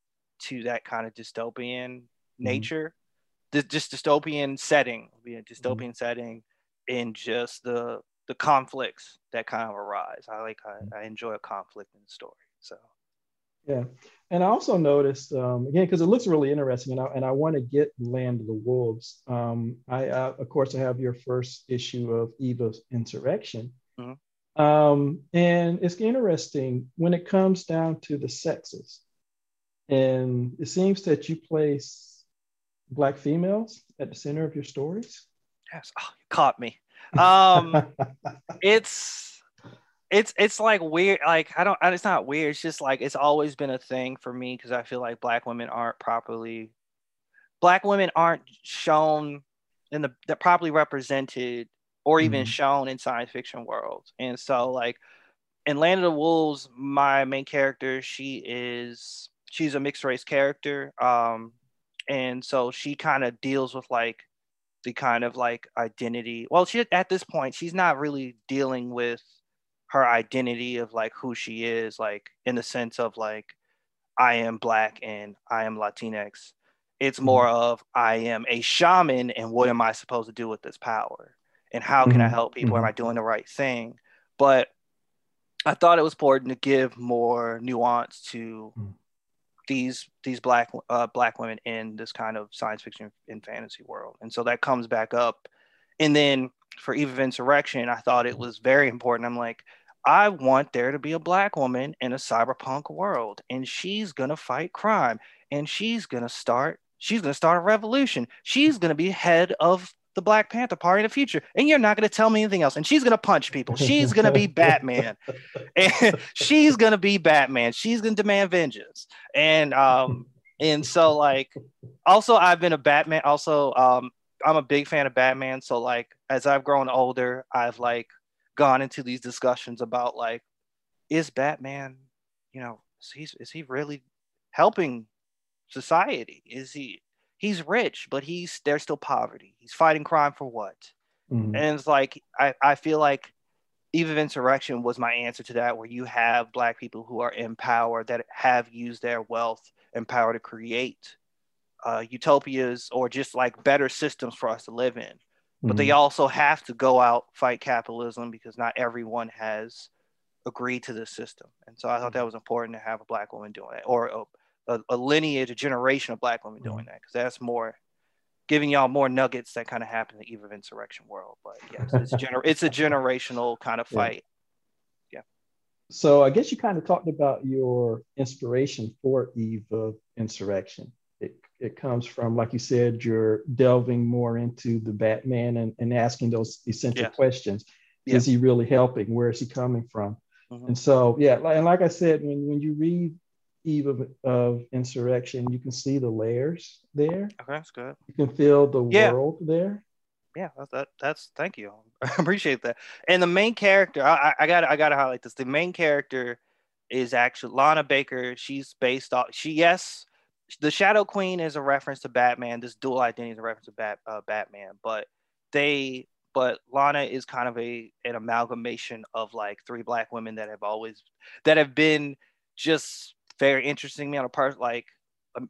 to that kind of dystopian mm-hmm. nature. Just dystopian setting, yeah, dystopian mm-hmm. setting, and just the the conflicts that kind of arise. I like I, I enjoy a conflict in the story. So, yeah, and I also noticed um, again because it looks really interesting, and I and I want to get Land of the Wolves. Um, I uh, of course I have your first issue of Eve of Insurrection, mm-hmm. um, and it's interesting when it comes down to the sexes, and it seems that you place Black females at the center of your stories? Yes. Oh, you caught me. Um, it's it's it's like weird. Like I don't. It's not weird. It's just like it's always been a thing for me because I feel like Black women aren't properly Black women aren't shown in the that properly represented or even mm-hmm. shown in science fiction worlds. And so like in Land of the Wolves, my main character, she is she's a mixed race character. Um, And so she kind of deals with like the kind of like identity. Well, she at this point, she's not really dealing with her identity of like who she is, like in the sense of like, I am Black and I am Latinx. It's more of I am a shaman and what am I supposed to do with this power? And how can mm-hmm. I help people? Am I doing the right thing? But I thought it was important to give more nuance to mm-hmm. these these black uh, black women in this kind of science fiction and fantasy world. And so that comes back up. And then for Eve of Insurrection, I thought it was very important. I'm like, I want there to be a Black woman in a cyberpunk world, and she's gonna fight crime, and she's gonna start she's gonna start a revolution. She's gonna be head of the Black Panther Party in the future, and you're not going to tell me anything else. And she's going to punch people. She's going to be Batman. And she's going to be Batman. She's going to demand vengeance. And um, and so like, also I've been a Batman. Also, um, I'm a big fan of Batman. So like, as I've grown older, I've like gone into these discussions about like, is Batman, you know, is he, is he really helping society? Is he? He's rich, but he's there's still poverty. He's fighting crime for what? Mm-hmm. And it's like, I, I feel like Eve of Insurrection was my answer to that, where you have Black people who are in power that have used their wealth and power to create uh, utopias or just like better systems for us to live in. Mm-hmm. But they also have to go out, fight capitalism because not everyone has agreed to this system. And so I thought that was important to have a Black woman doing it, or a A, a lineage, a generation of Black women doing that, because that's more giving y'all more nuggets that kind of happen in the Eve of Insurrection world. But yes, it's, gener- it's a generational kind of fight. Yeah. yeah. So I guess you kind of talked about your inspiration for Eve of Insurrection. It it comes from, like you said, you're delving more into the Batman and, and asking those essential yeah. questions. Yeah. Is he really helping? Where is he coming from? Mm-hmm. And so, yeah, like, and like I said, when, when you read Eve of, of Insurrection, you can see the layers there. Okay, that's good. You can feel the yeah. world there. Yeah, that's, that, that's thank you. I appreciate that. And the main character, I, I gotta I gotta highlight this. The main character is actually Lana Baker. She's based off. She yes, the Shadow Queen is a reference to Batman. This dual identity is a reference to Bat, uh, Batman. But they but Lana is kind of a an amalgamation of like three black women that have always that have been just very interesting to me on a part, like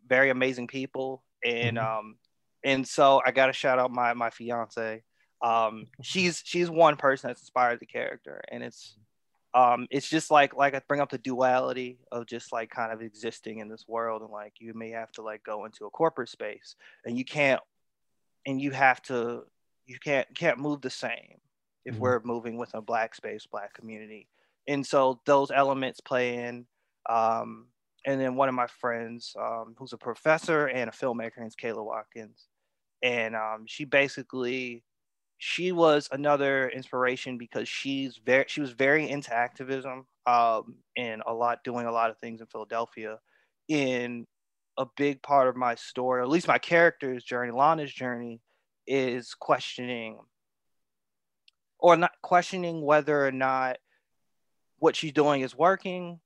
very amazing people. And mm-hmm. um and so I gotta shout out my my fiance. Um she's she's one person that's inspired the character, and it's um it's just like like I bring up the duality of just like kind of existing in this world, and like you may have to like go into a corporate space and you can't and you have to you can't can't move the same if mm-hmm. we're moving with a black space, black community. And so those elements play in. Um and then one of my friends um who's a professor and a filmmaker is Kayla Watkins, and um she basically she was another inspiration because she's very, she was very into activism um, and a lot, doing a lot of things in Philadelphia. In a big part of my story, or at least my character's journey, Lana's journey, is questioning, or not questioning whether or not what she's doing is working,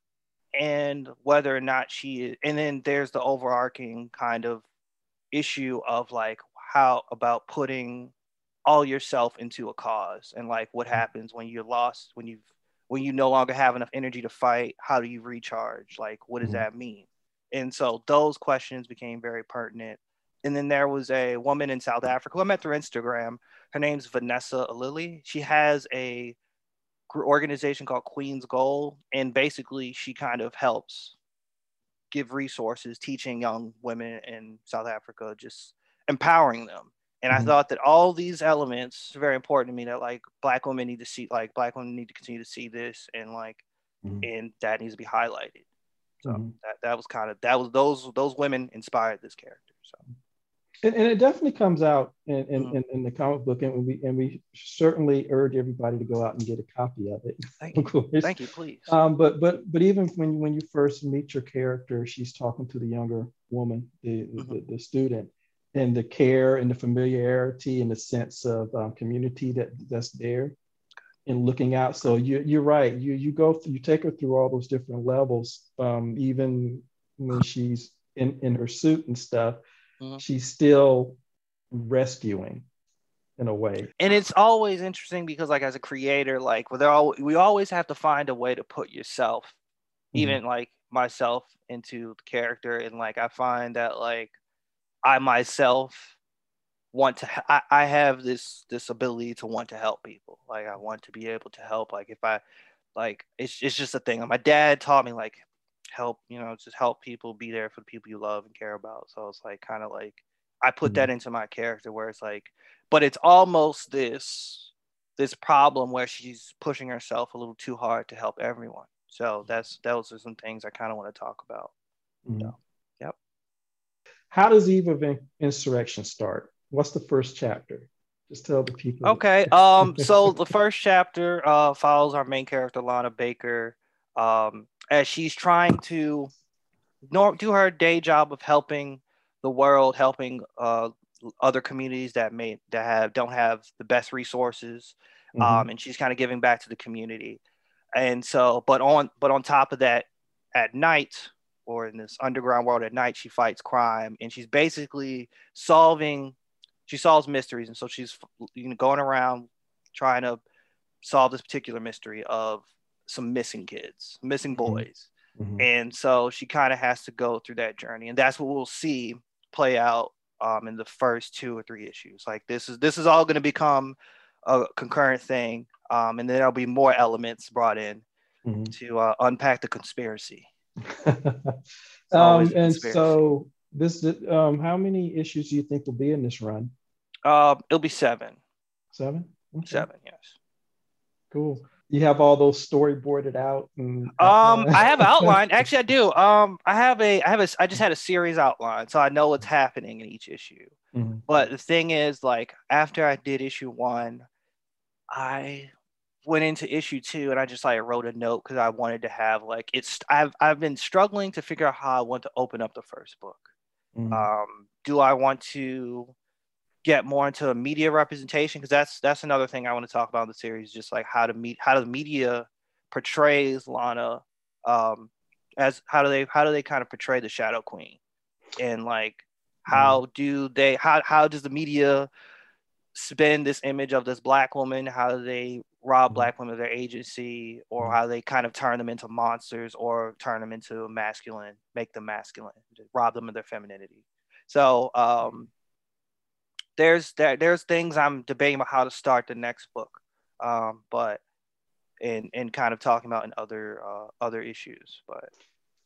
and whether or not she is, and then there's the overarching kind of issue of like, how about putting all yourself into a cause, and like what happens when you're lost, when you've when you no longer have enough energy to fight, how do you recharge, like what does mm-hmm. that mean? And so those questions became very pertinent. And then there was a woman in South Africa who I met through Instagram. Her name's Vanessa Alili. She has a organization called Queen's Goal, and basically she kind of helps give resources, teaching young women in South Africa, just empowering them. And I mm-hmm. thought that all these elements are very important to me, that like black women need to see, like black women need to continue to see this, and like, mm-hmm. and that needs to be highlighted. So mm-hmm. that, that was kind of, that was, those, those women inspired this character. So. And, and it definitely comes out in, in, mm-hmm. in, in the comic book, and we, and we certainly urge everybody to go out and get a copy of it. Thank you. Of course. Thank you, please. Um, but, but, but even when, when you first meet your character, she's talking to the younger woman, the, mm-hmm. the, the student, and the care and the familiarity and the sense of um, community that that's there and looking out. So you, you're right. You you go through, you take her through all those different levels. Um, even when she's in, in her suit and stuff, mm-hmm. she's still rescuing in a way. And it's always interesting because like as a creator, like we're all, we always have to find a way to put yourself, mm-hmm. even like myself, into the character. And like, I find that like, I myself want to, I, I have this, this ability to want to help people. Like I want to be able to help. Like if I, like, it's, it's just a thing. Like my dad taught me like help, you know, just help people, be there for the people you love and care about. So it's like, kind of like, I put mm-hmm. that into my character where it's like, but it's almost this, this problem where she's pushing herself a little too hard to help everyone. So that's, those are some things I kind of want to talk about. Mm-hmm. So. How does Eve of Insurrection start? What's the first chapter? Just tell the people. Okay, um, so the first chapter uh, follows our main character, Lana Baker, um, as she's trying to do her day job of helping the world, helping uh, other communities that may that have don't have the best resources, mm-hmm. um, and she's kind of giving back to the community. And so, but on but on top of that, at night, or in this underground world at night, she fights crime, and she's basically solving, she solves mysteries. And so she's you know, going around trying to solve this particular mystery of some missing kids, missing boys. Mm-hmm. And so she kind of has to go through that journey. And that's what we'll see play out um, in the first two or three issues. Like this is, this is all gonna become a concurrent thing. Um, and then there'll be more elements brought in mm-hmm. to uh, unpack the conspiracy. um, and so this um how many issues do you think will be in this run? Uh it'll be seven. Seven? Okay. Seven, yes. Cool. You have all those storyboarded out and um I have an outline. Actually I do. Um I have a I have a I just had a series outline, so I know what's happening in each issue. Mm-hmm. But the thing is, like after I did issue one, I went into issue two and I just like wrote a note because I wanted to have like it's I've I've been struggling to figure out how I want to open up the first book. Mm-hmm. Um, do I want to get more into media representation? Because that's that's another thing I want to talk about in the series, just like how to meet how the media portrays Lana, um, as how do they how do they kind of portray the Shadow Queen, and like how mm-hmm. do they how how does the media spin this image of this Black woman, how they rob Black women of their agency, or how they kind of turn them into monsters or turn them into masculine, make them masculine, rob them of their femininity. So um, there's there, there's things I'm debating about how to start the next book, um, but and and kind of talking about in other uh, other issues. But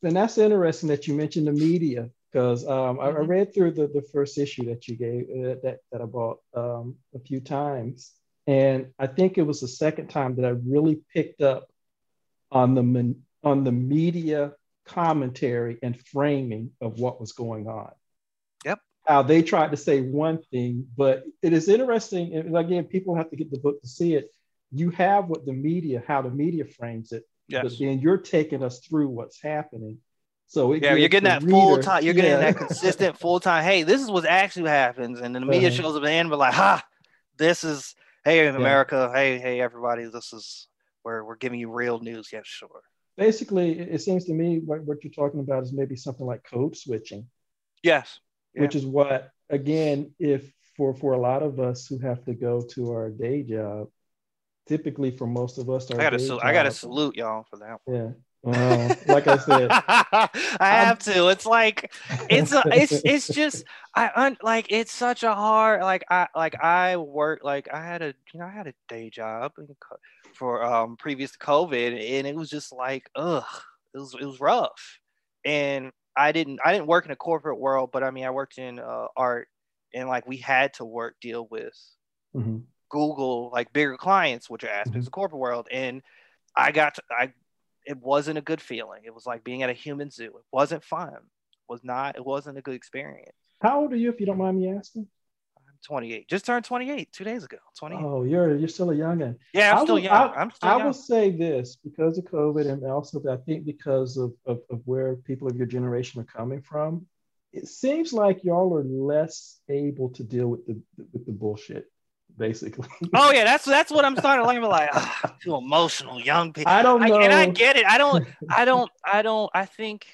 and that's interesting that you mentioned the media, because um, I, I read through the, the first issue that you gave uh, that that I bought um, a few times, and I think it was the second time that I really picked up on the on the media commentary and framing of what was going on. How they tried to say one thing, but it is interesting. And again, people have to get the book to see it. You have what the media, how the media frames it, yes. But then you're taking us through what's happening. So it yeah, you're getting that reader, full time. You're yeah. getting that consistent full time. Hey, this is what actually happens, and then the media uh-huh. shows up at the end. We're like, ha, this is hey in yeah. America. Hey, hey everybody, this is where we're giving you real news. Yeah, sure. Basically, it seems to me what, what you're talking about is maybe something like code switching. Yes. Yeah. Which is what, again, if for, for a lot of us who have to go to our day job, typically for most of us, our I got to I got to salute y'all for that one. Yeah, uh, like I said, I have I'm, to. It's like it's a, it's it's just I un, like it's such a hard like I like I work like I had a you know I had a day job for um previous to COVID, and it was just like ugh it was it was rough. And I didn't I didn't work in a corporate world, but I mean, I worked in uh, art, and like we had to work, deal with mm-hmm. Google, like bigger clients, which are aspects mm-hmm. of corporate world. And I got to, I, it wasn't a good feeling. It was like being at a human zoo. It wasn't fun. It was not, it wasn't a good experience. How old are you, if you don't mind me asking? I'm twenty-eight. Just turned twenty-eight two days ago, twenty-eight Oh, you're, you're still a youngin'. Yeah, I'm I still will, young. I, I'm still I young. will say this, because of COVID, and also I think because of, of, of where people of your generation are coming from, it seems like y'all are less able to deal with the with the bullshit, basically. Oh yeah, that's that's what I'm starting to learn. Like, oh, you emotional young people. I don't know. I, and I get it. I don't, I don't, I don't, I think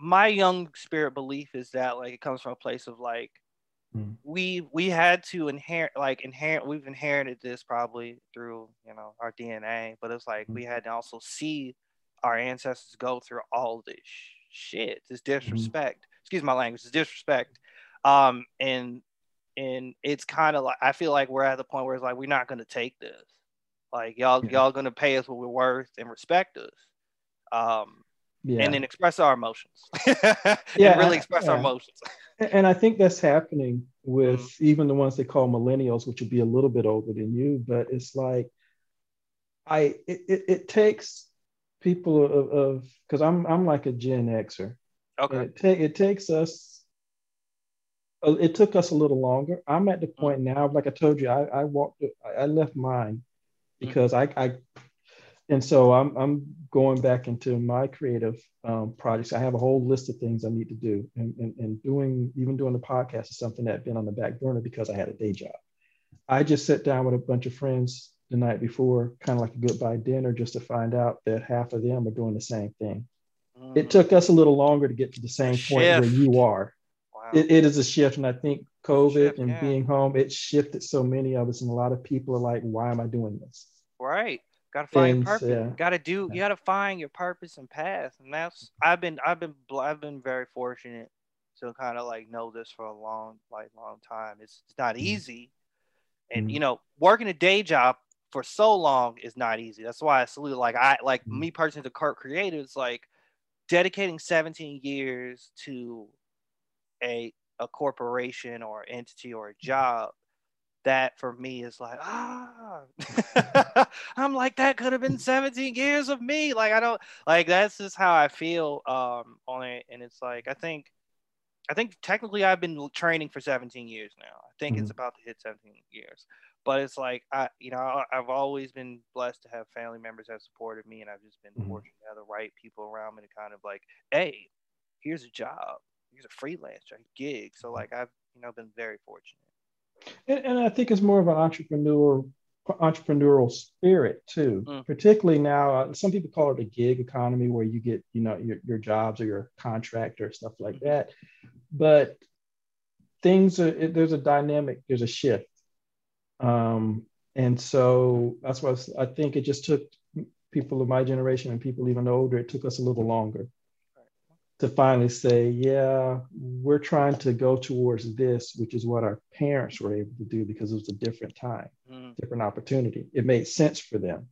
my young spirit belief is that like it comes from a place of like, we we had to inherit like inherent we've inherited this probably through you know our D N A, but it's like mm-hmm. we had to also see our ancestors go through all this shit, this disrespect, mm-hmm. excuse my language, this disrespect, um and and it's kind of like I feel like we're at the point where it's like we're not going to take this, like y'all yeah. y'all going to pay us what we're worth and respect us, um Yeah. and then express our emotions. yeah, and really express yeah. our emotions. And I think that's happening with mm-hmm. even the ones they call millennials, which would be a little bit older than you. But it's like, I it, it, it takes people of, of because I'm I'm like a Gen Xer. Okay. It, ta- it takes us. It took us a little longer. I'm at the point now, like I told you, I I walked. I left mine because mm-hmm. I I. And so I'm I'm going back into my creative um, projects. I have a whole list of things I need to do, and, and and doing even doing the podcast is something that had been on the back burner because I had a day job. I just sat down with a bunch of friends the night before, kind of like a goodbye dinner, just to find out that half of them are doing the same thing. Mm. It took us a little longer to get to the same shift. point where you are. Wow. It, it is a shift, and I think COVID shift, and yeah. being home, it shifted so many of us, and a lot of people are like, "Why am I doing this?" Right. Gotta find Things, your purpose. Yeah. Gotta do. You gotta find your purpose and path. And that's. I've been. I've been. I've been very fortunate to kind of like know this for a long, like long time. It's, it's not easy, mm-hmm. and you know, working a day job for so long is not easy. That's why I salute. Like I like mm-hmm. me personally, the cart creators, like dedicating seventeen years to a a corporation or entity or a job. That for me is like, ah, I'm like, that could have been seventeen years of me. Like, I don't like, that's just how I feel um, on it. And it's like, I think, I think technically I've been training for seventeen years now. I think mm-hmm. it's about to hit seventeen years, but it's like, I, you know, I, I've always been blessed to have family members that have supported me. And I've just been mm-hmm. fortunate to have the right people around me to kind of like, hey, here's a job, here's a freelancer gig. So like, I've, you know, been very fortunate. And, and I think it's more of an entrepreneur, entrepreneurial spirit too, mm. particularly now, uh, some people call it a gig economy where you get, you know, your, your jobs or your contract or stuff like that. But things are, it, there's a dynamic, there's a shift. Um, and so that's why I, I think it just took people of my generation and people even older, it took us a little longer to finally say, yeah, we're trying to go towards this, which is what our parents were able to do because it was a different time, mm-hmm. different opportunity. It made sense for them,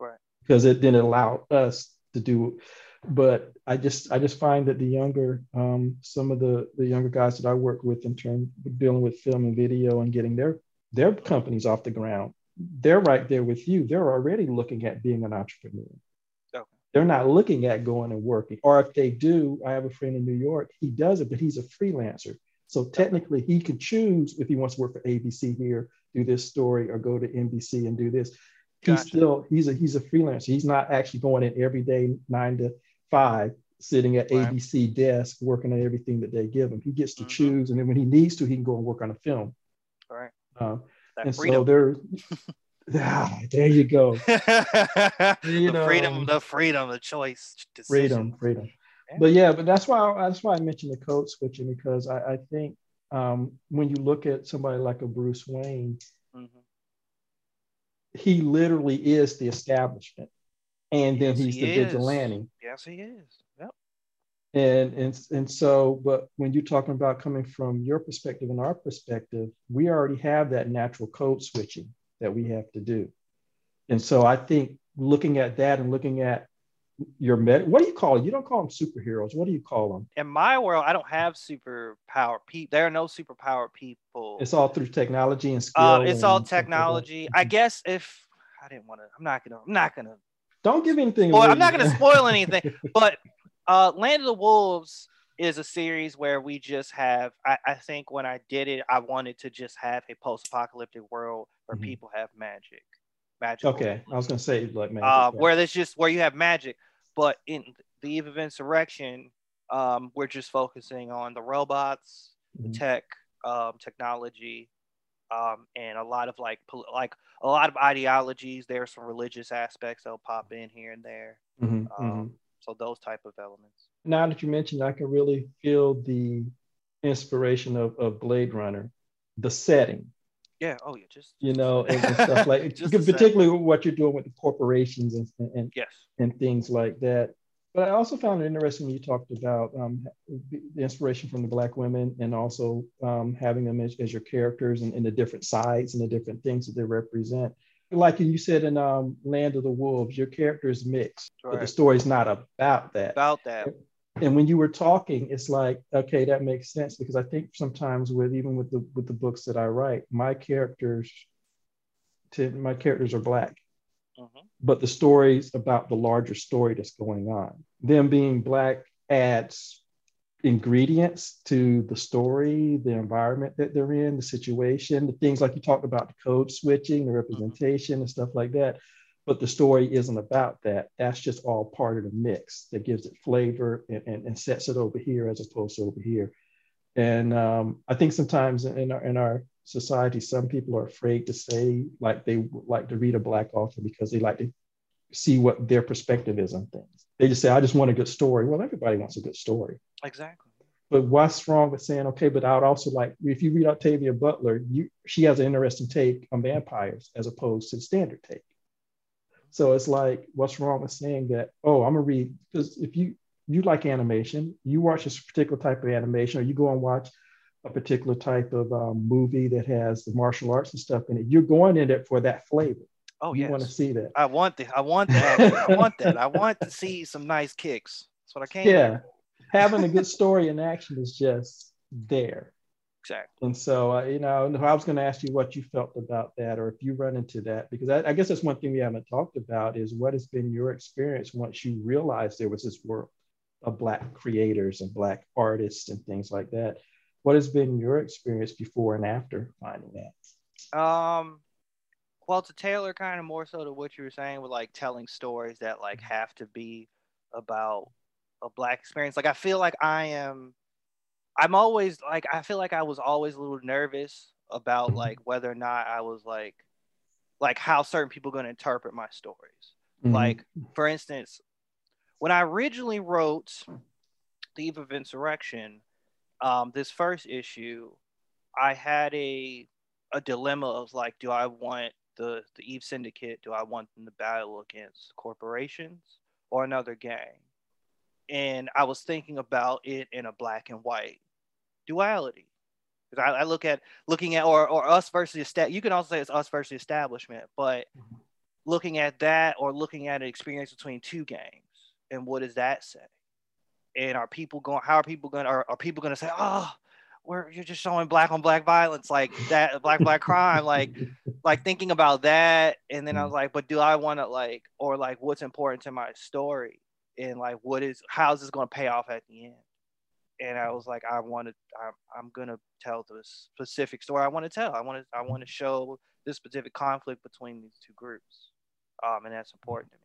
right? Because it didn't allow us to do. But I just, I just find that the younger, um, some of the the younger guys that I work with in terms of dealing with film and video and getting their their companies off the ground, they're right there with you. They're already looking at being an entrepreneur. They're not looking at going and working. Or if they do, I have a friend in New York, he does it, but he's a freelancer. So technically he could choose if he wants to work for A B C here, do this story, or go to N B C and do this. Gotcha. He's still, he's a, he's a freelancer. He's not actually going in every day, nine to five, sitting at right. A B C desk, working on everything that they give him. He gets to mm-hmm. choose. And then when he needs to, he can go and work on a film. All right. Um, and freedom. So there. Ah, there you go. you the freedom, the freedom, the choice, decision. freedom, freedom. Yeah. But yeah, but that's why I, that's why I mentioned the code switching, because I, I think um, when you look at somebody like a Bruce Wayne, mm-hmm. he literally is the establishment, and yes, then he's he the is. vigilante. Yes, he is. Yep. And and and so, but when you're talking about coming from your perspective and our perspective, we already have that natural code switching that we have to do. And so I think looking at that and looking at your med, what do you call it? You don't call them superheroes. What do you call them? In my world, I don't have superpower people. There are no superpower people. It's all through technology and skill. Uh, it's and all technology. Like I guess if I didn't want to, I'm not gonna, I'm not gonna. Don't give anything away. I'm not gonna spoil anything. But uh, Land of the Wolves is a series where we just have, I, I think when I did it, I wanted to just have a post-apocalyptic world where mm-hmm. people have magic. Magical okay, I was going to say like magic. Uh, yeah. Where there's just, where you have magic. But in the Eve of Insurrection, um, we're just focusing on the robots, mm-hmm. the tech, um, technology, um, and a lot of like, like a lot of ideologies. There are some religious aspects that'll pop in here and there. Mm-hmm, um, mm-hmm. So those type of elements. Now that you mentioned, I can really feel the inspiration of, of Blade Runner, the setting. Yeah. Oh, yeah. Just you know, and, and stuff like just particularly what you're doing with the corporations and and yes. and things like that. But I also found it interesting when you talked about um, the inspiration from the Black women and also um, having them as, as your characters and, and the different sides and the different things that they represent. Like you said in um, Land of the Wolves, your character is mixed, right. but the story's not about that. About that. And when you were talking, it's like, okay, that makes sense, because I think sometimes with even with the with the books that I write, my characters, to, my characters are Black, uh-huh. but the story's about the larger story that's going on. Them being Black adds ingredients to the story, the environment that they're in, the situation, the things like you talked about, the code switching, the representation, uh-huh. and stuff like that. But the story isn't about that. That's just all part of the mix that gives it flavor and, and, and sets it over here as opposed to over here. And um, I think sometimes in our, in our society, some people are afraid to say, like they like to read a Black author because they like to see what their perspective is on things. They just say, I just want a good story. Well, everybody wants a good story. Exactly. But what's wrong with saying, okay, but I'd also like, if you read Octavia Butler, you, she has an interesting take on vampires as opposed to the standard take. So it's like, what's wrong with saying that, oh, I'm going to read, because if you, you like animation, you watch this particular type of animation, or you go and watch a particular type of um, movie that has the martial arts and stuff in it, you're going in it for that flavor. Oh, yeah. You want to see that. I want that. I want that. I want that. I want to see some nice kicks. That's what I came Yeah. Having a good story in action is just there. Exactly. And so, uh, you know, I was going to ask you what you felt about that, or if you run into that, because I, I guess that's one thing we haven't talked about is what has been your experience once you realized there was this world of Black creators and Black artists and things like that. What has been your experience before and after finding that? Um, well, to tailor kind of more so to what you were saying with like telling stories that like have to be about a Black experience. Like, I feel like I am... I'm always like, I feel like I was always a little nervous about like whether or not I was like, like how certain people are going to interpret my stories. Mm-hmm. Like, for instance, when I originally wrote The Eve of Insurrection, um, this first issue, I had a, a dilemma of like, do I want the, the Eve Syndicate, do I want them to battle against corporations or another gang? And I was thinking about it in a black and white duality. Because I, I look at, looking at, or, or us versus, you can also say it's us versus establishment, but looking at that or looking at an experience between two gangs, and what does that say? And are people going, how are people going, are, are people going to say, oh, we're, you're just showing black on black violence, like that, black, black crime, like, like thinking about that. And then I was like, but do I want to like, or like, what's important to my story? And like, what is, how's this going to pay off at the end? And I was like, I want to, I'm, I'm going to tell the specific story I want to tell. I want to, I want to show this specific conflict between these two groups. Um, and that's important to me.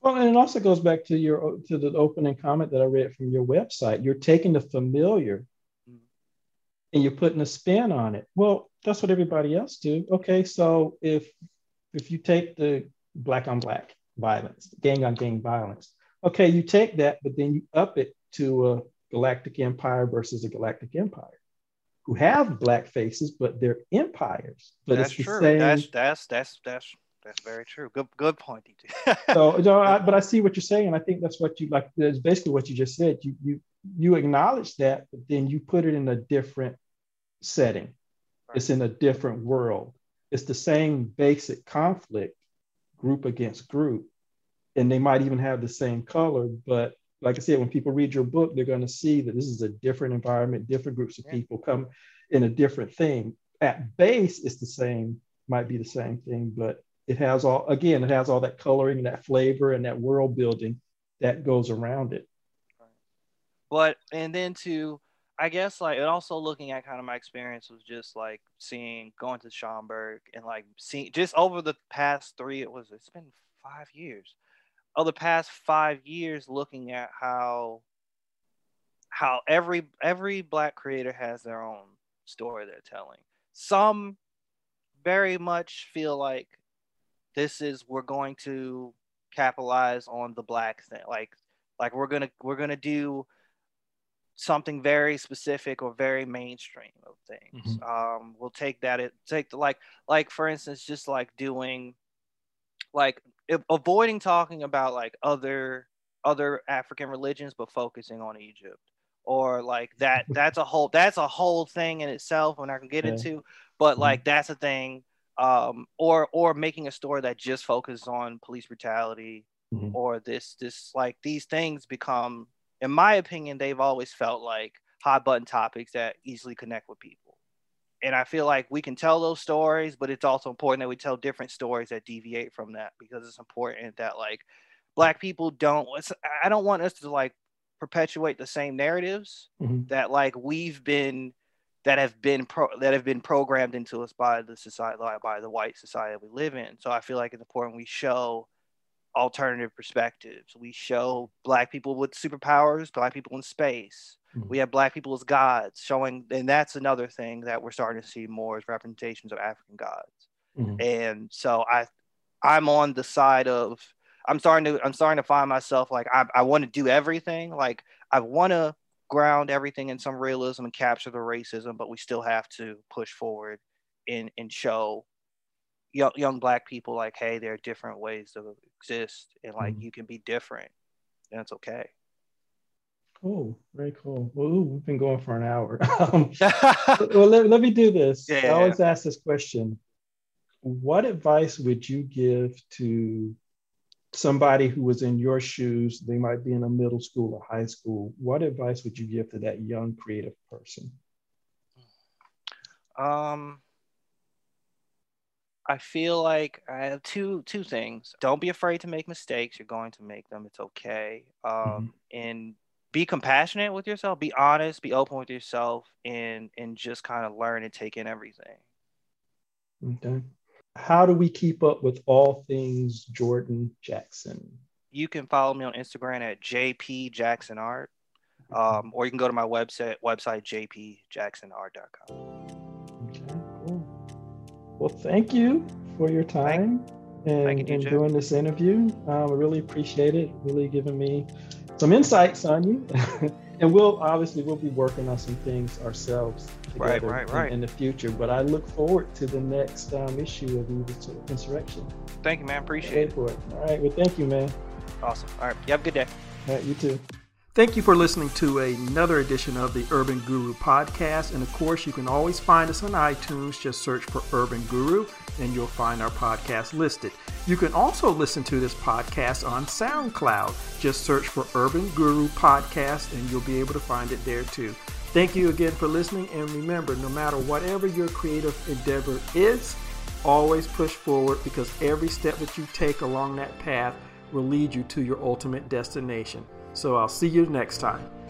Well, and it also goes back to your, to the opening comment that I read from your website. You're taking the familiar mm-hmm. and you're putting a spin on it. Well, that's what everybody else do. Okay, so if, if you take the black on black violence, gang on gang violence, okay, you take that, but then you up it to a galactic empire versus a galactic empire who have black faces, but they're empires. But that's it's the true. Same. That's, that's, that's, that's, that's very true. Good, good point, D J. so, no, I, but I see what you're saying. I think that's what you like. That's basically what you just said. You, you, you acknowledge that, but then you put it in a different setting. Right. It's in a different world. It's the same basic conflict, group against group, and they might even have the same color. But like I said, when people read your book, they're going to see that this is a different environment, different groups of yeah. people come in a different thing. At base, it's the same. Might be the same thing, but it has all, again, it has all that coloring, that flavor, and that world building that goes around it. Right. But, and then to, I guess, like, and also looking at kind of my experience was just like seeing, going to Schomburg and like seeing, just over the past three, it was, it's been five years. Over the past five years, looking at how, how every, every Black creator has their own story they're telling. Some very much feel like, this is, we're going to capitalize on the Black thing. Like, like we're gonna we're gonna do something very specific or very mainstream of things. Mm-hmm. Um, we'll take that. It take the like like for instance, just like doing, like if, avoiding talking about like other other African religions, but focusing on Egypt or like that. That's a whole that's a whole thing in itself. We're not gonna get yeah. into, but like mm-hmm. that's a thing. Um, or or making a story that just focuses on police brutality mm-hmm. or this this like these things become, in my opinion, they've always felt like hot button topics that easily connect with people. And I feel like we can tell those stories, but it's also important that we tell different stories that deviate from that, because it's important that like Black people don't, it's, I don't want us to like perpetuate the same narratives mm-hmm. that like we've been that have been pro, that have been programmed into us by the society, by the white society we live in. So I feel like it's important we show alternative perspectives. We show Black people with superpowers, Black people in space. Mm-hmm. We have Black people as gods showing, and that's another thing that we're starting to see more as representations of African gods. Mm-hmm. And so I, I'm on the side of, I'm starting to, I'm starting to find myself like I, I want to do everything. Like I want to ground everything in some realism and capture the racism, but we still have to push forward and and show young, young Black people like, hey, there are different ways to exist, and like you can be different, and it's okay. Cool, very cool. Well, ooh, we've been going for an hour. um, well, let, let me do this. Yeah. I always ask this question: what advice would you give to somebody who was in your shoes? They might be in a middle school or high school. What advice would you give to that young creative person? Um, I feel like I have two two things. Don't be afraid to make mistakes. You're going to make them. It's okay. Um, mm-hmm. And be compassionate with yourself. Be honest. Be open with yourself, and and just kind of learn and take in everything. Okay. How do we keep up with all things Jordan Jackson? You can follow me on Instagram at J P Jackson Art, um, or you can go to my website, website J P Jackson Art dot com. Okay, cool. Well, thank you for your time thank, and, thank you, and doing this interview. Um, I really appreciate it, really giving me some insights on you. and we'll obviously we'll be working on some things ourselves together right, right, right. In, in the future. But I look forward to the next um, issue of Eve of Insurrection. Thank you, man. Appreciate it. For it. All right. Well, thank you, man. Awesome. All right. You have a good day. All right. You too. Thank you for listening to another edition of the Urban Guru Podcast. And of course, you can always find us on iTunes. Just search for Urban Guru and you'll find our podcast listed. You can also listen to this podcast on SoundCloud. Just search for Urban Guru Podcast and you'll be able to find it there too. Thank you again for listening. And remember, no matter whatever your creative endeavor is, always push forward, because every step that you take along that path will lead you to your ultimate destination. So I'll see you next time.